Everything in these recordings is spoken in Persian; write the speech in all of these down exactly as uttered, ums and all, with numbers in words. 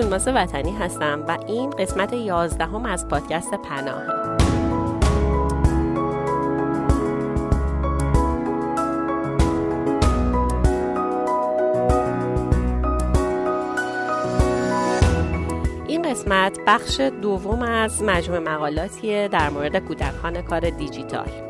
خدمتتون مازه وطنی هستم و این قسمت یازده هم از پادکست پناه. قسمت بخش دوم از مجموعه مقالاتیه در مورد کودکان کار دیجیتال.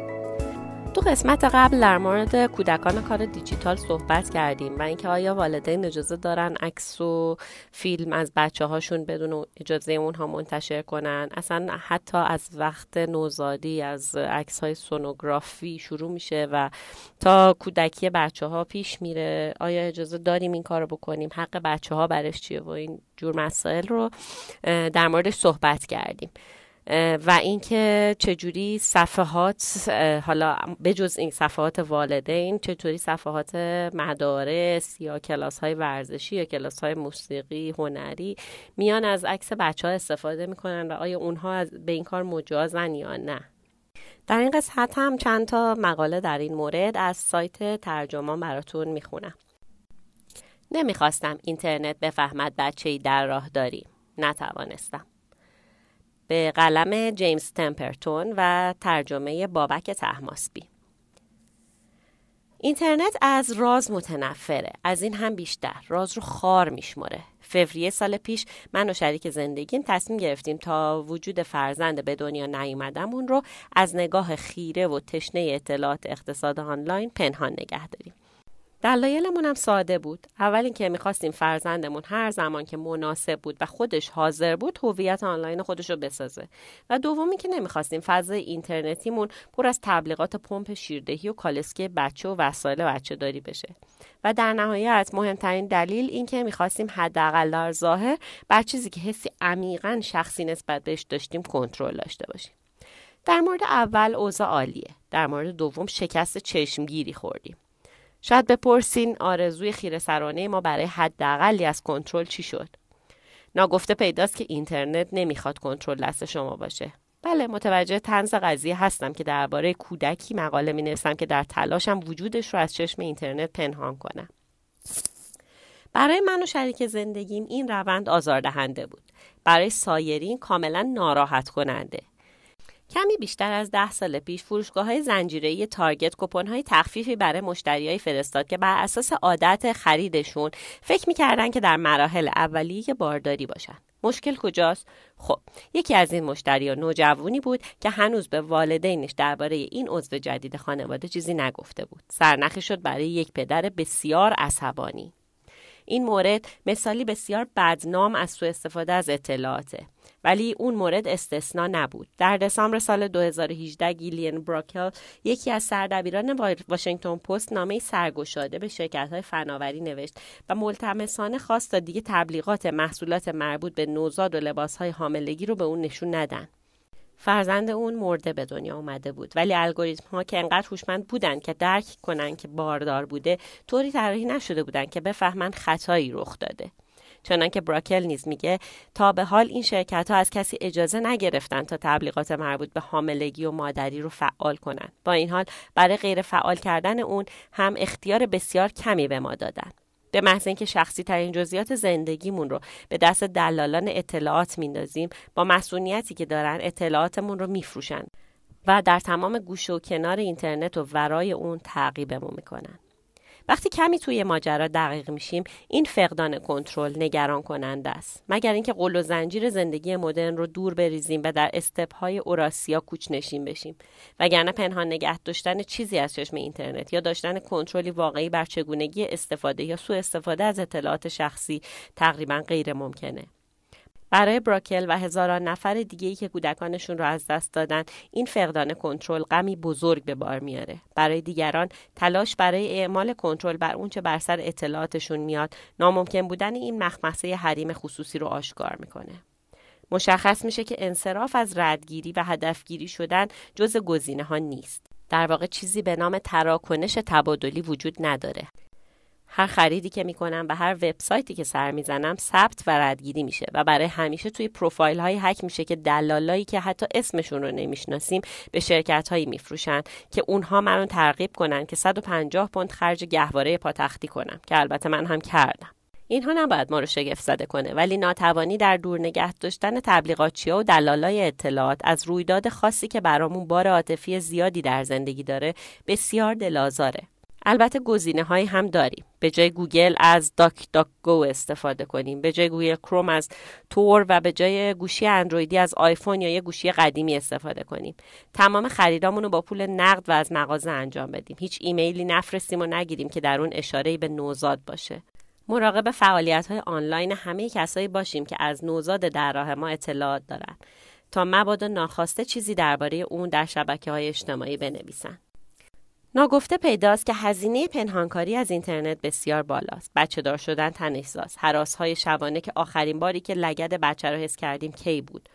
تو قسمت قبل در مورد کودکان کار دیجیتال صحبت کردیم و اینکه آیا والدین اجازه دارن عکس و فیلم از بچه‌هاشون بدون اجازه اونها منتشر کنن. اصلا حتی از وقت نوزادی از عکس‌های سونوگرافی شروع میشه و تا کودکی بچه‌ها پیش میره. آیا اجازه داریم این کارو بکنیم؟ حق بچه‌ها برش چیه؟ و این جور مسائل رو در موردش صحبت کردیم و اینکه چجوری صفحات، حالا بجز این صفحات والدین، چطوری صفحات مدارس یا کلاس‌های ورزشی یا کلاس‌های موسیقی هنری میان از عکس بچه‌ها استفاده می‌کنن و آیا اونها به این کار مجازن یا نه. در این قسمت هم چند تا مقاله در این مورد از سایت ترجمان براتون میخونم. نمیخواستم اینترنت بفهمد بچه‌ای در راه داری. نتوانستم. به قلم جیمز تمپرتون و ترجمه بابک طهماسبی. اینترنت از راز متنفره، از این هم بیشتر راز رو خار میشموره. فوریه سال پیش من و شریک زندگیم تصمیم گرفتیم تا وجود فرزند به دنیا نیومدمون رو از نگاه خیره و تشنه اطلاعات اقتصاد آنلاین پنهان نگه داریم. دلایلمون هم ساده بود. اول اینکه می‌خواستیم فرزندمون هر زمان که مناسب بود و خودش حاضر بود هویت آنلاین خودش رو بسازه و دومی که نمی‌خواستیم فضای اینترنتیمون پر از تبلیغات پمپ شیردهی و کالسکه بچه و وسایل بچه‌داری بشه و در نهایت مهمترین دلیل این که می‌خواستیم حداقل در ظاهر بر چیزی که حسی عمیقاً شخصی نسبت بهش داشتیم کنترل داشته باشیم. در مورد اول اوضاع عالیه، در مورد دوم شکست چشمگیری خوردیم. شاید بپرسین آرزوی خیره سرانه ما برای حداقلی از کنترل چی شد؟ ناگفته پیداست که اینترنت نمیخواد کنترل دست شما باشه. بله، متوجه طنز قضیه هستم که درباره کودکی مقاله می‌نویسم که در تلاشم وجودش رو از چشم اینترنت پنهان کنم. برای من و شریک زندگیم این روند آزاردهنده بود. برای سایرین کاملا ناراحت کننده. کمی بیشتر از ده سال پیش فروشگاه‌های زنجیره‌ای تارگت کوپن‌های تخفیفی برای مشتریای فرستاد که بر اساس عادت خریدشون فکر می‌کردن که در مراحل اولیه بارداری باشن. مشکل کجاست؟ خب، یکی از این مشتری‌ها نوجوانی بود که هنوز به والدینش درباره این عضو جدید خانواده چیزی نگفته بود. سرنخی شد برای یک پدر بسیار عصبانی. این مورد مثالی بسیار بدنام از سوء استفاده از اطلاعاته. ولی اون مورد استثنا نبود. در دسامبر سال دو هزار و هجده گیلین براکل، یکی از سردبیران واشنگتن پست، نامه سرگشاده به شرکت‌های فناوری نوشت و ملتمسانه خواست تا دیگه تبلیغات محصولات مربوط به نوزاد و لباس‌های حاملگی رو به اون نشون ندن. فرزند اون مرده به دنیا اومده بود، ولی الگوریتم‌ها که انقدر هوشمند بودن که درک کنن که باردار بوده، طوری طراحی نشده بودن که بفهمن خطایی رخ داده. چنانکه براکل نیز میگه تا به حال این شرکت‌ها از کسی اجازه نگرفتن تا تبلیغات مربوط به حاملگی و مادری رو فعال کنن. با این حال برای غیر فعال کردن اون هم اختیار بسیار کمی به ما دادن. به محض اینکه شخصی ترین جزئیات زندگیمون رو به دست دلالان اطلاعات میندازیم، با مسئولیتی که دارن اطلاعاتمون رو میفروشن و در تمام گوشه و کنار اینترنت و ورای اون تعقیبمون میکنن. وقتی کمی توی ماجرا دقیق میشیم، این فقدان کنترل نگران کننده است. مگر اینکه قل و زنجیر زندگی مدرن رو دور بریزیم و در استپ‌های اوراسیا کوچ نشین بشیم، وگرنه پنهان نگه داشتن چیزی از چشم اینترنت یا داشتن کنترلی واقعی بر چگونگی استفاده یا سوء استفاده از اطلاعات شخصی تقریبا غیر ممکنه. برای براکل و هزاران نفر دیگه‌ای که کودکانشون رو از دست دادن، این فقدان کنترل غمی بزرگ به بار میاره. برای دیگران تلاش برای اعمال کنترل بر اونچه بر سر اطلاعاتشون میاد، ناممکن بودن این مخمصه حریم خصوصی رو آشکار میکنه. مشخص میشه که انصراف از ردگیری و هدفگیری شدن جز گزینه‌ها نیست. در واقع چیزی به نام تراکنش تبادلی وجود نداره. هر خریدی که میکنم و هر وبسایتی که سر میزنم ثبت و ردگیری میشه و برای همیشه توی پروفایل های هک میشه که دلالایی که حتی اسمشون رو نمیشناسیم به شرکت هایی میفروشن که اونها منو ترغیب کنن که صد و پنجاه پوند خرج گهواره پاتختی کنم، که البته من هم کردم. اینها نباید ما رو شگفت زده کنه، ولی ناتوانی در دور نگه داشتن تبلیغاتچی‌ها و دلالای اطلاعات از رویداد خاصی که برامون بار عاطفی زیادی در زندگی داره بسیار دل‌آزاره. البته گزینه‌هایی هم داریم. به جای گوگل از داک داک گو استفاده کنیم، به جای گوگل کروم از تور و به جای گوشی اندرویدی از آیفون یا یه گوشی قدیمی استفاده کنیم. تمام خریدامون رو با پول نقد و از مغازه انجام بدیم. هیچ ایمیلی نفرستیم و نگیریم که در اون اشاره‌ای به نوزاد باشه. مراقب فعالیت‌های آنلاین همه کسایی باشیم که از نوزاد در راه ما اطلاعات دارن، تا مبادا ناخواسته چیزی درباره اون در شبکه‌های اجتماعی بنویسن. ناگفته پیداست که هزینه پنهانکاری از اینترنت بسیار بالاست. بچه دار شدن تنش‌زاست، هراس‌های شبانه که آخرین باری که لگد بچه رو حس کردیم کی بود.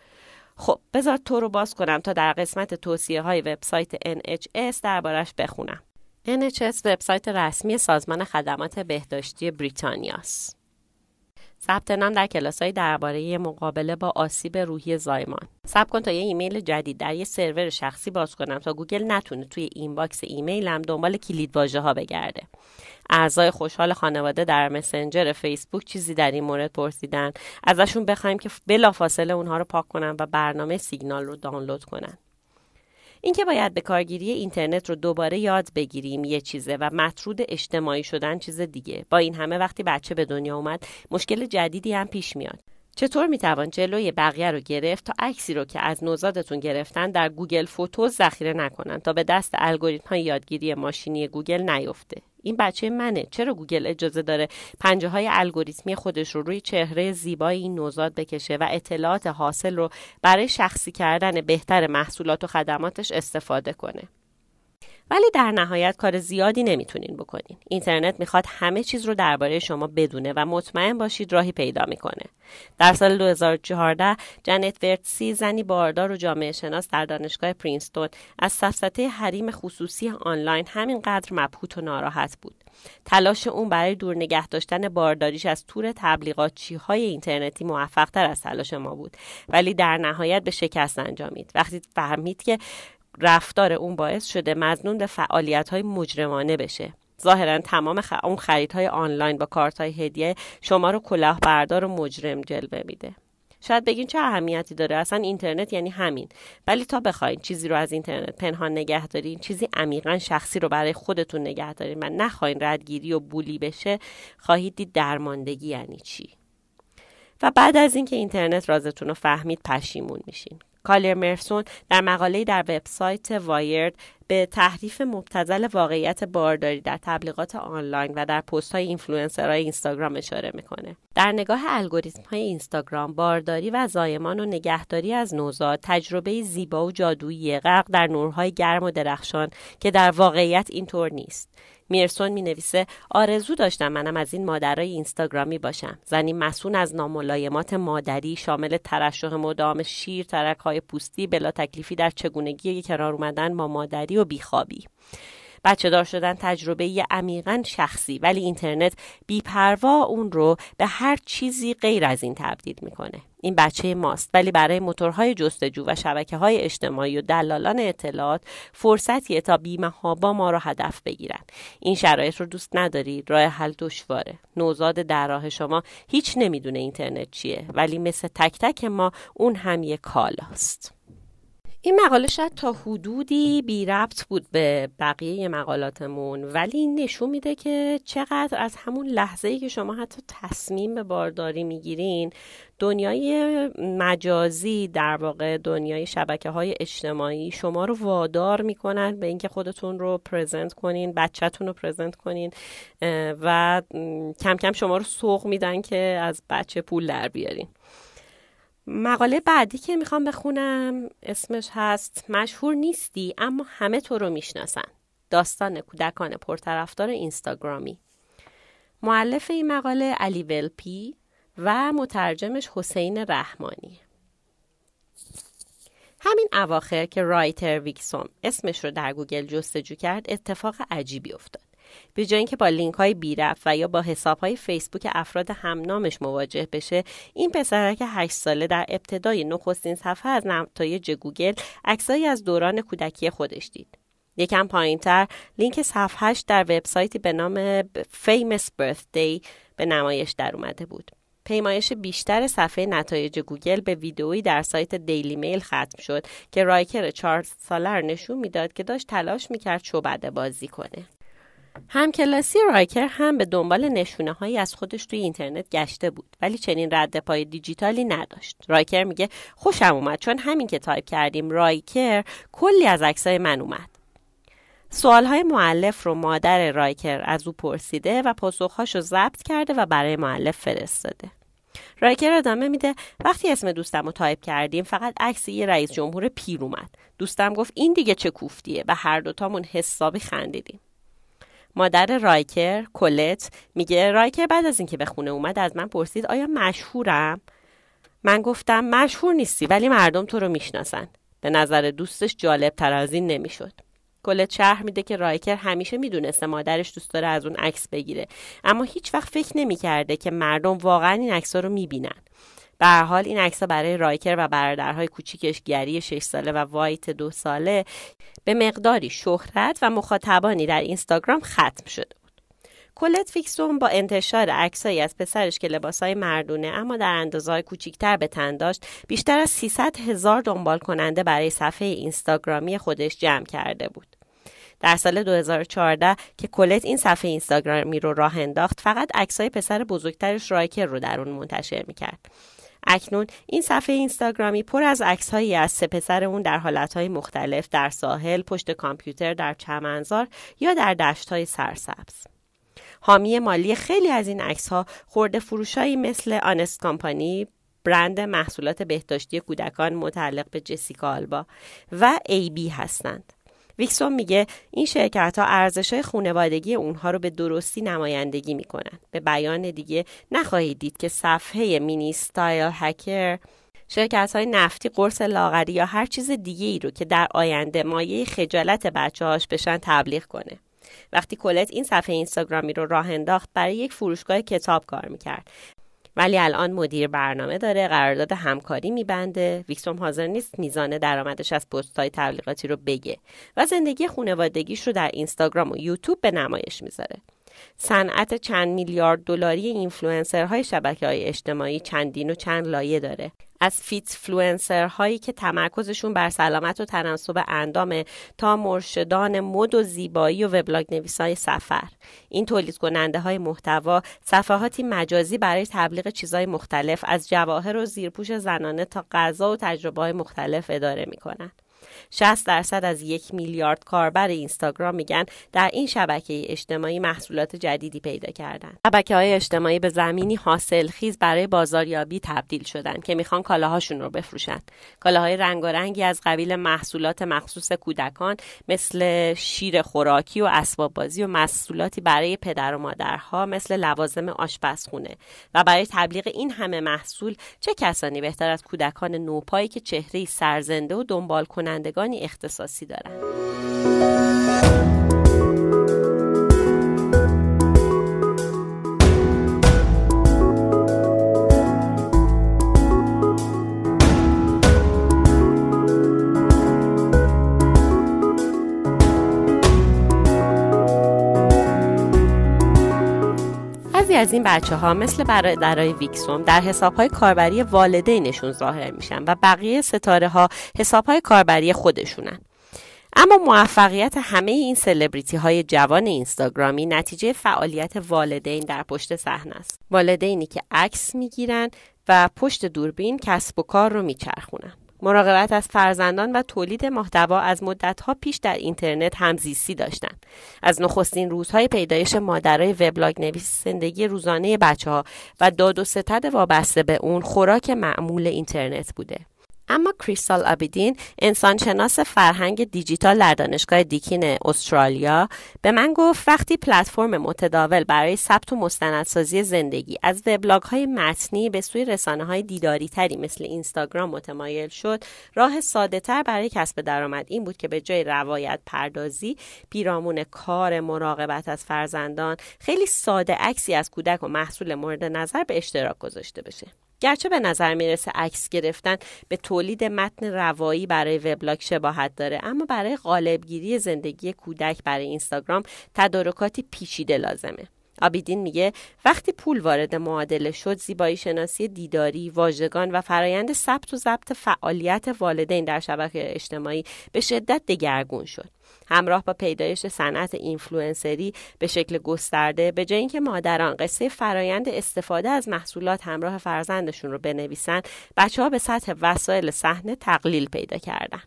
خب بذار تو رو باز کنم تا در قسمت توصیه‌های وبسایت ان اچ اس دربارش بخونم. ان اچ اس وبسایت رسمی سازمان خدمات بهداشتی بریتانیاست. ثبت نام در کلاس‌های درباره مقابله با آسیب روحی زایمان. صبر کن تا یه ایمیل جدید در یه سرور شخصی باز کنم تا گوگل نتونه توی اینباکس ایمیلم دنبال کلید واژه‌ها بگرده. اعضای خوشحال خانواده در مسنجر فیسبوک چیزی در این مورد پرسیدن، ازشون بخوایم که بلافاصله اونها رو پاک کنن و برنامه سیگنال رو دانلود کنن. اینکه باید به کارگیری اینترنت رو دوباره یاد بگیریم یه چیزه و مطرود اجتماعی شدن چیز دیگه. با این همه وقتی بچه به دنیا اومد مشکل جدیدی هم پیش میاد. چطور میتوان جلوی بقیه رو گرفت تا عکسی رو که از نوزادتون گرفتن در گوگل فوتوز ذخیره نکنن تا به دست الگوریتم‌های یادگیری ماشینی گوگل نیفته؟ این بچه منه، چرا گوگل اجازه داره پنجه‌های الگوریتمی خودش رو روی چهره زیبای این نوزاد بکشه و اطلاعات حاصل رو برای شخصی کردن بهتر محصولات و خدماتش استفاده کنه؟ ولی در نهایت کار زیادی نمیتونین بکنین. اینترنت میخواد همه چیز رو درباره شما بدونه و مطمئن باشید راهی پیدا میکنه. در سال دو هزار و چهارده جنت ورتسی، زنی باردار و جامعه شناس در دانشگاه پرینستون، از سفسطه حریم خصوصی آنلاین همینقدر مبهوت و ناراحت بود. تلاش اون برای دور نگه داشتن بارداریش از تور تبلیغاتچی های اینترنتی موفق‌تر از تلاش ما بود، ولی در نهایت به شکست انجامید وقتی فهمید که رفتار اون باعث شده مظنون به فعالیت‌های مجرمانه بشه. ظاهراً تمام خ... اون خریدهای آنلاین با کارت‌های هدیه شما رو کلاهبردار و مجرم جلوه میده. شاید بگین چه اهمیتی داره، اصلا اینترنت یعنی همین. ولی تا بخواید چیزی رو از اینترنت پنهان نگه دارین، چیزی عمیقاً شخصی رو برای خودتون نگه دارین و نخواین ردگیری و بولی بشه، خواهید دید درماندگی یعنی چی. و بعد از اینکه اینترنت رازتون رو فهمید پشیمون میشین. کالی امرسون در مقاله‌ای در وبسایت وایرد به تحریف مبتذل واقعیت بارداری در تبلیغات آنلاین و در پست‌های اینفلوئنسرهای اینستاگرام اشاره می‌کنه. در نگاه الگوریتم‌های اینستاگرام، بارداری و زایمان و نگهداری از نوزاد تجربه زیبا و جادویی غرق در نورهای گرم و درخشان که در واقعیت اینطور نیست. میرسون می نویسه: آرزو داشتم منم از این مادرای اینستاگرامی باشم، زنی مسئول از ناملایمات مادری شامل ترشح مدام شیر، ترک‌های پوستی، بلا تکلیفی در چگونگی کنار اومدن با مادری و بیخوابی. بچه دار شدن تجربه عمیقاً شخصی، ولی اینترنت بی‌پروا اون رو به هر چیزی غیر از این تبدیل میکنه. این بچه ماست، ولی برای موتورهای جستجو و شبکه‌های اجتماعی و دلالان اطلاعات فرصتیه تا بی‌محابا ما رو هدف بگیرن. این شرایط رو دوست ندارید؟ راه حل دشواره. نوزاد در راه شما هیچ نمیدونه اینترنت چیه، ولی مثل تک تک ما اون هم یک کالاست. این مقاله شاید تا حدودی بی ربط بود به بقیه مقالاتمون، ولی نشون میده که چقدر از همون لحظه‌ای که شما حتی تصمیم به بارداری میگیرین، دنیای مجازی، در واقع دنیای شبکه‌های اجتماعی، شما رو وادار میکنن به اینکه خودتون رو پرزنت کنین، بچه‌تون رو پرزنت کنین و کم کم شما رو سوق میدن که از بچه پول در بیارین. مقاله بعدی که میخوام بخونم اسمش هست مشهور نیستی اما همه تو رو میشناسن، داستان کودکان پرطرفدار اینستاگرامی. مؤلف این مقاله علی ولپی و مترجمش حسین رحمانی. همین اواخر که رایکر ویکسون اسمش رو در گوگل جستجو کرد، اتفاق عجیبی افتاد. به جای اینکه با لینک‌های بی‌ربط و یا با حساب‌های فیسبوک افراد همنامش مواجه بشه، این پسرک هشت ساله در ابتدای نخستین صفحه از نتایج گوگل عکسایی از دوران کودکی خودش دید. یکم پایین‌تر لینک صفحهش در وبسایتی به نام Famous Birthday به نمایش در اومده بود. پیمایش بیشتر صفحه نتایج گوگل به ویدئویی در سایت دیلی میل ختم شد که رایکر چارلز سالر نشون میداد که داشت تلاش میکرد چوبده بازی کنه. همکلاسی رایکر هم به دنبال نشونه‌هایی از خودش توی اینترنت گشته بود، ولی چنین ردپای دیجیتالی نداشت. رایکر میگه خوشم اومد، چون همین که تایپ کردیم رایکر کلی از عکسای من اومد. سوالهای مؤلف رو مادر رایکر از او پرسیده و پاسخهاش رو ضبط کرده و برای مؤلف فرستاده. رایکر ادامه میده وقتی اسم دوستم رو تایپ کردیم فقط عکس یه رئیس جمهور پیر اومد. دوستم گفت این دیگه چه کوفتیه و هر دوتامون حسابی خندیدیم. مادر رایکر، کولت، میگه رایکر بعد از اینکه به خونه اومد از من پرسید آیا مشهورم؟ من گفتم مشهور نیستی ولی مردم تو رو میشناسن. به نظر دوستش جالب‌تر از این نمیشد. کولت شرح میده که رایکر همیشه میدونسته مادرش دوست داره از اون عکس بگیره، اما هیچ وقت فکر نمیکرده که مردم واقعا این عکس‌ها رو میبینن. به هر حال این عکس‌ها برای رایکر و برادرهای کوچیکش، گری شش ساله و وایت دو ساله، به مقداری شهرت و مخاطبانی در اینستاگرام ختم شده بود. کولت ویکسون با انتشار عکسایی از پسرش که لباس‌های مردونه اما در اندازه‌های کوچیک‌تر به تن داشت، بیشتر از سیصد هزار دنبال کننده برای صفحه اینستاگرامی خودش جمع کرده بود. در سال دو هزار و چهارده که کولت این صفحه اینستاگرامی رو راه انداخت، فقط عکسای پسر بزرگترش رایکر رو در اون منتشر می‌کرد. اکنون این صفحه اینستاگرامی پر از عکس‌هایی از سه پسر اون در حالت‌های مختلف، در ساحل، پشت کامپیوتر، در چمنزار یا در دشت‌های سرسبز. حامی مالی خیلی از این عکس‌ها خرده فروشایی مثل آنست کامپانی، برند محصولات بهداشتی کودکان متعلق به جسیکا آلبا و ای بی هستند. ویکسون میگه این شرکت‌ها ارزش‌های خانوادگی اونها رو به درستی نمایندگی میکنن. به بیان دیگه نخواهید دید که صفحه مینی استایل هکر، شرکت‌های نفتی، قرص لاغری یا هر چیز دیگه ای رو که در آینده مایه خجالت بچه‌هاش بشن تبلیغ کنه. وقتی کولت این صفحه اینستاگرامی رو راه انداخت برای یک فروشگاه کتاب کار میکرد، ولی الان مدیر برنامه داره، قرارداد همکاری میبنده. ویکسون حاضر نیست میزان درآمدش از پست‌های تبلیغاتی رو بگه و زندگی خانوادگیش رو در اینستاگرام و یوتیوب به نمایش میذاره. صنعت چند میلیارد دلاری اینفلوئنسرهای شبکه‌های اجتماعی چندین و چند لایه داره، از فیتفلوئنسرهایی که تمرکزشون بر سلامت و تناسب اندامه تا مرشدان مد و زیبایی و وبلاگ نویسای سفر. این تولید کننده های محتوا صفحاتی مجازی برای تبلیغ چیزهای مختلف، از جواهر و زیرپوش زنانه تا غذا و تجربه های مختلف اداره میکنن. شصت درصد از یک میلیارد کاربر اینستاگرام میگن در این شبکه اجتماعی محصولات جدیدی پیدا کردن. شبکه‌های اجتماعی به زمینی حاصلخیز برای بازاریابی تبدیل شدن که میخوان کالاهاشون رو بفروشن. کالاهای رنگارنگی از قبیل محصولات مخصوص کودکان مثل شیر خوراکی و اسباب بازی و محصولاتی برای پدر و مادرها مثل لوازم آشپزخونه. و برای تبلیغ این همه محصول چه کسانی بهتر از کودکان نوپایی که چهره‌ای سرزنده و دنبال کننده دندگانی اختصاصی دارند. بعضی از این بچه‌ها مثل برادرای ویکسون در حساب‌های کاربری والدینشون ظاهر میشن و بقیه ستاره‌ها حساب‌های کاربری خودشونن. اما موفقیت همه این سلبریتی‌های جوان اینستاگرامی نتیجه فعالیت والدین در پشت صحنه است. والدینی که عکس میگیرن و پشت دوربین کسب و کار رو میچرخونن. مراقبت از فرزندان و تولید محتوا از مدت‌ها پیش در اینترنت همزیستی داشتند. از نخستین روزهای پیدایش مادرای وبلاگ نویس، زندگی روزانه بچه‌ها و داد و ستد وابسته به اون خوراک معمول اینترنت بوده. اما کریستال آبیدین، انسانشناس فرهنگ دیجیتال در دانشگاه دیکین استرالیا، به من گفت وقتی پلتفرم متداول برای ثبت و مستندسازی زندگی از وبلاگ‌های متنی به سوی رسانه‌های دیداری‌تری مثل اینستاگرام متمایل شد، راه ساده‌تر برای کسب درآمد این بود که به جای روایت پردازی، پیرامون کار مراقبت از فرزندان، خیلی ساده عکسی از کودک و محصول مورد نظر به اشتراک گذاشته بشه. گرچه به نظر میرسه عکس گرفتن به تولید متن روایی برای وبلاگ شباهت داره، اما برای قالب‌گیری زندگی کودک برای اینستاگرام تدارکاتی پیچیده لازمه. آبیدین میگه وقتی پول وارد معادله شد، زیبایی شناسی دیداری، واژگان و فرایند ثبت و ضبط فعالیت والدین در شبکه اجتماعی به شدت دگرگون شد. همراه با پیدایش صنعت اینفلوئنسری به شکل گسترده، به جای اینکه مادران قصه فرایند استفاده از محصولات همراه فرزندشون رو بنویسن، بچه‌ها به سطح وسایل صحنه تقلیل پیدا کردن.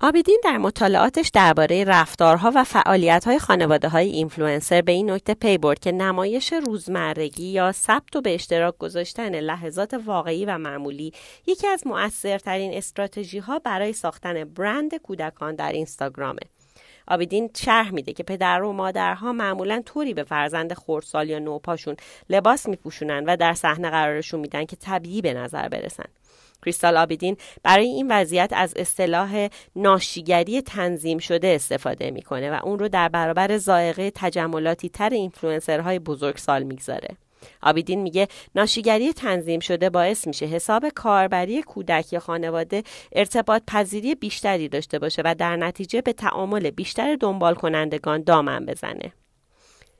آبیدین در مطالعاتش درباره رفتارها و فعالیت‌های خانواده‌های اینفلوئنسر به این نکته پی برد که نمایش روزمرگی یا ثبت و به اشتراک گذاشتن لحظات واقعی و معمولی یکی از مؤثرترین استراتژی‌ها برای ساختن برند کودکان در اینستاگرامه. آبیدین شرح میده که پدر و مادرها معمولاً طوری به فرزند خردسال یا نوپاشون لباس میپوشونن و در صحنه قرارشون میدن که طبیعی به نظر برسن. کریستال آبیدین برای این وضعیت از اصطلاح ناشیگری تنظیم شده استفاده میکنه و اون رو در برابر ذائقه تجملاتی تر اینفلوئنسرهای بزرگسال میگذاره. آبیدین میگه ناشیگری تنظیم شده باعث میشه حساب کاربری کودک یا خانواده ارتباط پذیری بیشتری داشته باشه و در نتیجه به تعامل بیشتر دنبال کنندگان دامن بزنه.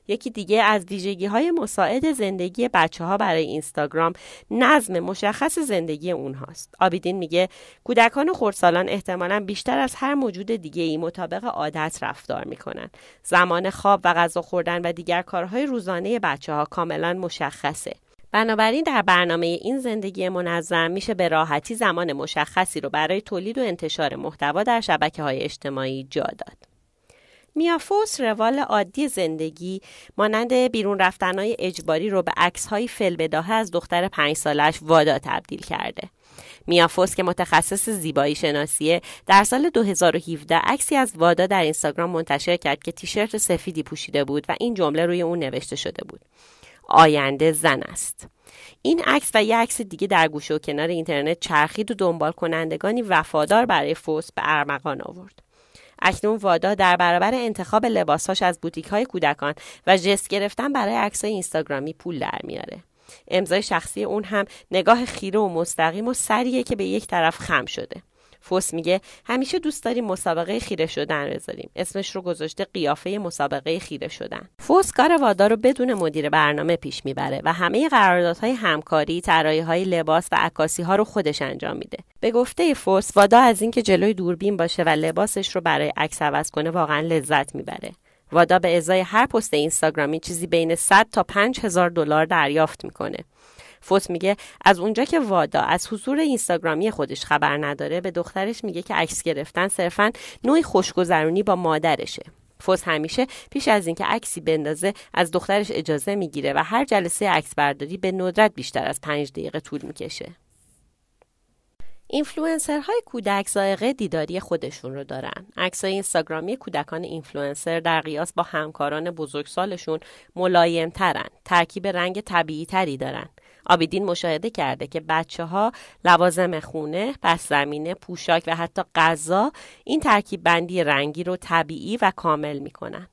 یکی دیگه از ویژگی‌های مساعد زندگی بچه‌ها برای اینستاگرام نظم مشخص زندگی اونهاست. آبیدین میگه کودکان و خردسالان احتمالاً بیشتر از هر موجود دیگه‌ای مطابق عادت رفتار میکنن. زمان خواب و غذا خوردن و دیگر کارهای روزانه بچه‌ها کاملاً مشخصه. بنابراین در برنامه این زندگی منظم میشه به راحتی زمان مشخصی رو برای تولید و انتشار محتوا در شبکه‌های اجتماعی جا داد. میا فوس روال عادی زندگی مانند بیرون رفتنهای اجباری رو به عکس‌های فی‌البداهه از دختر پنج سالش وادا تبدیل کرده. میا فوس که متخصص زیبایی شناسیه، در سال دو هزار و هفده عکسی از وادا در اینستاگرام منتشر کرد که تیشرت سفیدی پوشیده بود و این جمله روی اون نوشته شده بود: آینده زن است. این عکس و یک عکس دیگه در گوشه و کنار اینترنت چرخید و دنبال کنندگانی وفادار برای فوس به ارمغان آورد. اکنون وادا در برابر انتخاب لباسهاش از بوتیک‌های کودکان و جست گرفتن برای عکس‌های اینستاگرامی پول در میاره. امضای شخصی اون هم نگاه خیره و مستقیم و سریه که به یک طرف خم شده. فوس میگه همیشه دوست داریم مسابقه خیره شدن بذاریم. اسمش رو گذاشته قیافه مسابقه خیره شدن. فوس کار وادا رو بدون مدیر برنامه پیش میبره و همه قراردادهای همکاری، طراحی‌های لباس و عکاسی‌ها رو خودش انجام میده. به گفته فوس، وادا از اینکه جلوی دوربین باشه و لباسش رو برای عکس عوض کنه واقعا لذت میبره. وادا به ازای هر پست اینستاگرامی چیزی بین صد تا پنج هزار دلار دریافت میکنه. فوس میگه از اونجا که وادا از حضور اینستاگرامی خودش خبر نداره، به دخترش میگه که عکس گرفتن صرفاً نوعی خوشگذرونی با مادرشه. فوس همیشه پیش از اینکه عکسی بندازه از دخترش اجازه میگیره و هر جلسه عکس برداری به ندرت بیشتر از پنج دقیقه طول میکشه. اینفلوئنسرهای کودک ذائقه دیداری خودشون رو دارن. عکس‌های اینستاگرامی کودکان اینفلوئنسر در قیاس با همکاران بزرگسالشون ملایم‌ترن، ترکیب رنگ طبیعی‌تری دارن. آبیدین مشاهده کرده که بچه‌ها لوازم خونه، پس زمینه، پوشاک و حتی غذا این ترکیب بندی رنگی رو طبیعی و کامل می‌کنن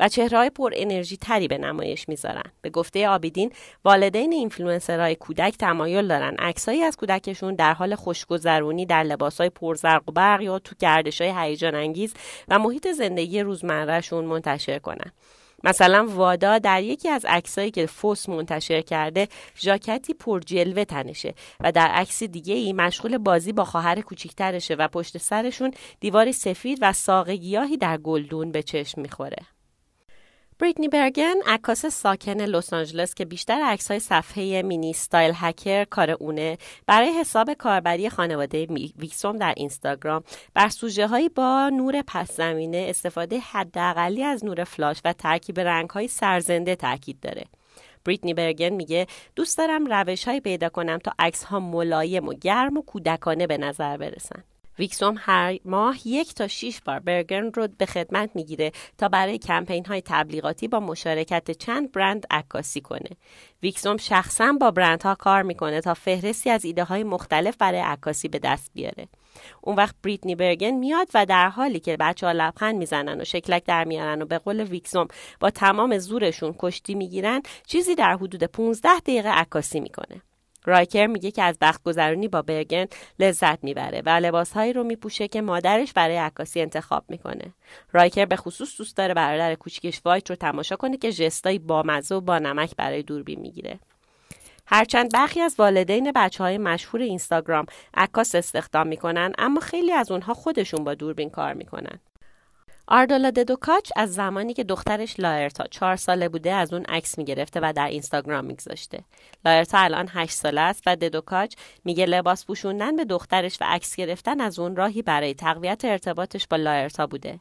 و چهره‌های پر انرژی تری به نمایش می‌ذارن. به گفته آبیدین، والدین اینفلوئنسرهای کودک تمایل دارن عکسایی از کودکشون در حال خوشگذرونی در لباس‌های پرزرق و برق یا تو گردش‌های هیجان انگیز و محیط زندگی روزمره‌شون منتشر کنن. مثلا وادا در یکی از عکسایی که فوس منتشر کرده ژاکتی پرجلوه تنشه و در عکس دیگه‌ای مشغول بازی با خواهر کوچیک‌ترشه و پشت سرشون دیواری سفید و ساقه گیاهی در گلدون به چشم می‌خوره. بریتنی برگن، عکاس ساکن لس آنجلس که بیشتر عکس‌های صفحه مینی استایل هکر کار اونه، برای حساب کاربری خانواده ویکسون در اینستاگرام بر سوژه‌هایی با نور پس زمینه، استفاده حداقلی از نور فلاش و ترکیب رنگ‌های سرزنده تاکید داره. بریتنی برگن میگه دوست دارم روش‌هایی پیدا کنم تا عکس‌ها ملایم و گرم و کودکانه به نظر برسن. ویکسوم هر ماه یک تا شیش بار برگن رو به خدمت میگیره تا برای کمپین های تبلیغاتی با مشارکت چند برند عکاسی کنه. ویکسوم شخصا با برندها کار میکنه تا فهرستی از ایده های مختلف برای عکاسی به دست بیاره. اون وقت بریتنی برگن میاد و در حالی که بچه‌ها لبخند میزنن و شکلک در میارن و به قول ویکسوم با تمام زورشون کشتی میگیرن، چیزی در حدود پانزده دقیقه عکاسی میکنه. رایکر میگه که از وقت گذرانی با برگن لذت میبره و لباسهایی رو میپوشه که مادرش برای عکاسی انتخاب میکنه. رایکر به خصوص دوست داره برادر کوچیکش وایت رو تماشا کنه که ژستای بامزه و با نمک برای دوربین میگیره. هرچند برخی از والدین بچه‌های مشهور اینستاگرام عکاس استخدام میکنن، اما خیلی از اونها خودشون با دوربین کار میکنن. آردولا ددوکاچ از زمانی که دخترش لایرتا چهار ساله بوده از اون عکس میگرفته و در اینستاگرام میگذاشته. لایرتا الان هشت ساله است و ددوکاچ میگه لباس پوشوندن به دخترش و عکس گرفتن از اون راهی برای تقویت ارتباطش با لایرتا بوده.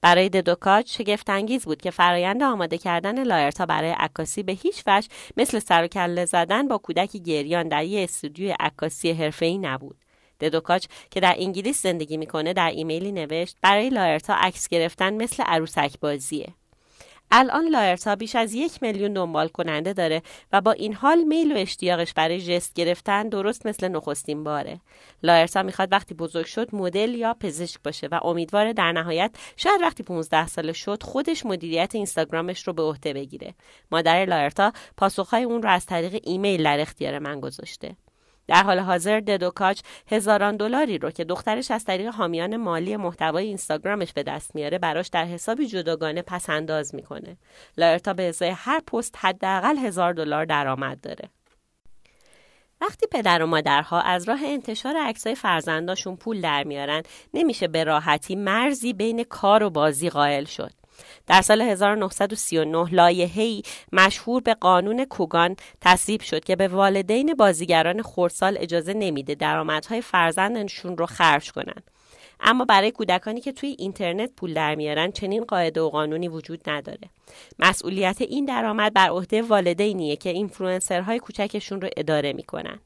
برای ددوکاچ شگفت‌انگیز بود که فرایند آماده کردن لایرتا برای عکاسی به هیچ وجه مثل سر و کله زدن با کودکی گریان در یک استودیوی عکاسی حرفه‌ای نبود. ددوکاچ که در انگلیس زندگی میکنه در ایمیلی نوشت برای لایرتا عکس گرفتن مثل عروسک بازیه. الان لایرتا بیش از یک میلیون دنبال کننده داره و با این حال میل و اشتیاقش برای ژست گرفتن درست مثل نخستین باره. لایرتا میخواد وقتی بزرگ شد مدل یا پزشک باشه و امیدواره در نهایت شاید وقتی پانزده ساله شد خودش مدیریت اینستاگرامش رو به عهده بگیره. مادر لایرتا پاسخهای اون رو از طریق ایمیل در اختیار من گذاشته. در حال حاضر ددوکاچ هزاران دلاری رو که دخترش از طریق حامیان مالی محتوای اینستاگرامش به دست میاره براش در حسابی جداگانه پس‌انداز میکنه. لایرتا به ازای هر پست حداقل هزار دلار درآمد داره. وقتی پدر و مادرها از راه انتشار عکسای فرزنداشون پول در میارن، نمیشه به راحتی مرزی بین کار و بازی قائل شد. در سال هزار و نهصد و سی و نه لایحه‌ای مشهور به قانون کوگان تصویب شد که به والدین بازیگران خردسال اجازه نمیده درآمدهای فرزندانشون رو خرج کنن. اما برای کودکانی که توی اینترنت پول در میارن چنین قاعده و قانونی وجود نداره. مسئولیت این درآمد بر عهده والدینیه که اینفلوئنسرهای کوچکشون رو اداره میکنن.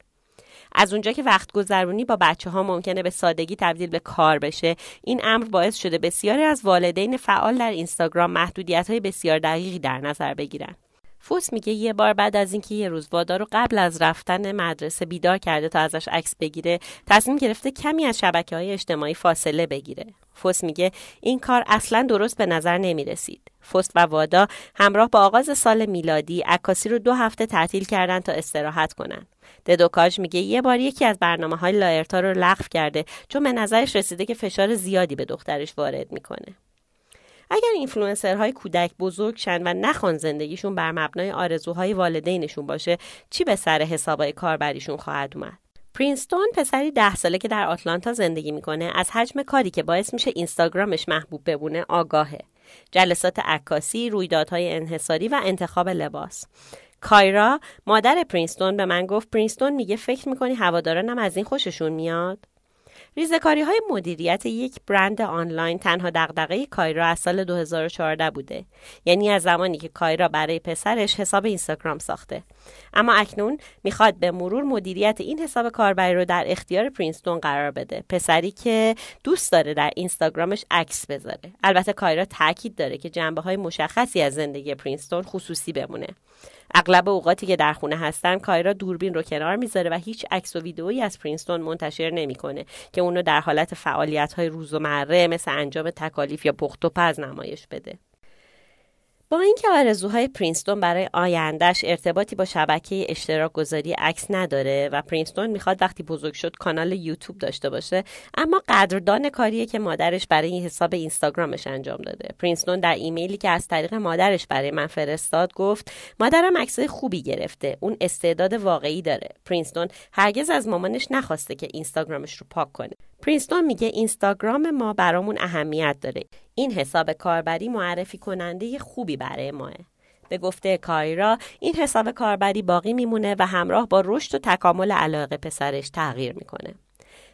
از اونجا که وقت گذرونی با بچه ها ممکنه به سادگی تبدیل به کار بشه، این امر باعث شده بسیاری از والدین فعال در اینستاگرام محدودیت های بسیار دقیقی در نظر بگیرن. فوس میگه یه بار بعد از اینکه یه روز وادا رو قبل از رفتن مدرسه بیدار کرده تا ازش عکس بگیره، تصمیم گرفته کمی از شبکه‌های اجتماعی فاصله بگیره. فوس میگه این کار اصلاً درست به نظر نمی‌رسید. فوس و وادا همراه با آغاز سال میلادی عکاسی رو دو هفته تعطیل کردن تا استراحت کنن. ددوکاچ میگه یه بار یکی از برنامه‌های لایرتا رو لغو کرده چون به نظرش رسیده که فشار زیادی به دخترش وارد می‌کنه. اگر اینفلوئنسرهای کودک بزرگ شن و نخوان زندگیشون بر مبنای آرزوهای والدینشون باشه، چی به سر حسابای کاربریشون خواهد اومد؟ پرینستون، پسری ده ساله که در آتلانتا زندگی میکنه، از حجم کاری که باعث میشه اینستاگرامش محبوب بمونه آگاهه. جلسات عکاسی، رویدادهای انحصاری و انتخاب لباس. کایرا، مادر پرینستون، به من گفت پرینستون میگه فکر میکنی هوادارانم از این خوششون میاد؟ ریزکاری‌های مدیریت یک برند آنلاین تنها دغدغه کایرا از سال دو هزار و چهارده بوده، یعنی از زمانی که کایرا برای پسرش حساب اینستاگرام ساخته. اما اکنون میخواد به مرور مدیریت این حساب کاربری رو در اختیار پرینستون قرار بده، پسری که دوست داره در اینستاگرامش عکس بذاره. البته کایرا تاکید داره که جنبه‌های مشخصی از زندگی پرینستون خصوصی بمونه. اغلب اوقاتی که در خونه هستن کایرا دوربین رو کنار میذاره و هیچ عکس و ویدئویی از پرینستون منتشر نمیکنه که اونو در حالت فعالیت‌های روزمره مثل انجام تکالیف یا پخت و پز نمایش بده. با اینکه آرزوهای پرینستون برای آیندهش ارتباطی با شبکه اشتراک گذاری عکس نداره و پرینستون میخواد وقتی بزرگ شد کانال یوتیوب داشته باشه، اما قدردان کاریه که مادرش برای این حساب اینستاگرامش انجام داده. پرینستون در ایمیلی که از طریق مادرش برای من فرستاد گفت مادرم عکسای خوبی گرفته، اون استعداد واقعی داره. پرینستون هرگز از مامانش نخواسته که اینستاگرامش رو پاک کنه. پرینستون میگه اینستاگرام ما برامون اهمیت داره. این حساب کاربری معرفی کننده خوبی برای ماه. به گفته کایرا این حساب کاربری باقی میمونه و همراه با رشد و تکامل علاقه پسرش تغییر میکنه.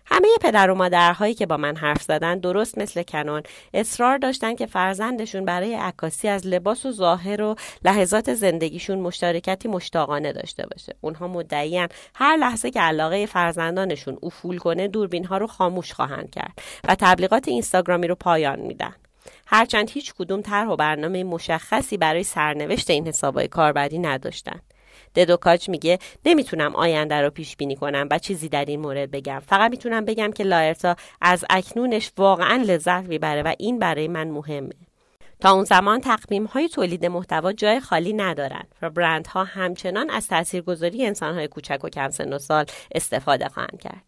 همه پدر و مادرهایی که با من حرف زدن درست مثل کنون اصرار داشتن که فرزندشون برای عکاسی از لباس و ظاهر و لحظات زندگیشون مشترکتی مشتاقانه داشته باشه. اونها مدعیان هر لحظه که علاقه فرزندانشون افول کنه دوربین‌ها رو خاموش خواهند کرد و تبلیغات اینستاگرامی رو پایان میدن. هرچند هیچ کدوم طرح و برنامه مشخصی برای سرنوشت این حساب‌های کاربری نداشتن. ددوکاچ میگه نمیتونم آینده رو پیش بینی کنم و چیزی در این مورد بگم، فقط میتونم بگم که لایرتا از اکنونش واقعا لذت میبره و این برای من مهمه. تا اون زمان تقویم‌های تولید محتوا جای خالی ندارن و برندها همچنان از تاثیرگذاری انسان‌های کوچک و کم سن و سال استفاده خواهند کرد.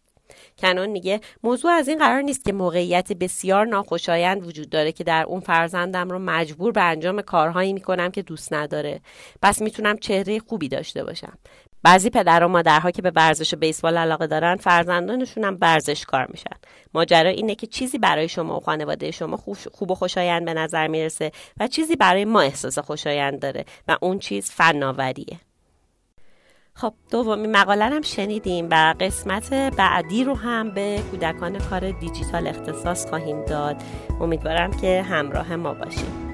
کنون میگه موضوع از این قرار نیست که موقعیت بسیار ناخوشایند وجود داره که در اون فرزندم رو مجبور به انجام کارهایی میکنم که دوست نداره، پس میتونم چهره خوبی داشته باشم. بعضی پدر و مادرها که به ورزش و بیسبال علاقه دارن فرزندانشون هم ورزشکار میشن. ماجرا اینه که چیزی برای شما و خانواده شما خوب و خوشایند به نظر میرسه و چیزی برای ما احساس خوشایند داره و اون چیز فناوریه. خب دومی مقاله هم شنیدیم و قسمت بعدی رو هم به کودکان کار دیجیتال اختصاص خواهیم داد. امیدوارم که همراه ما باشید.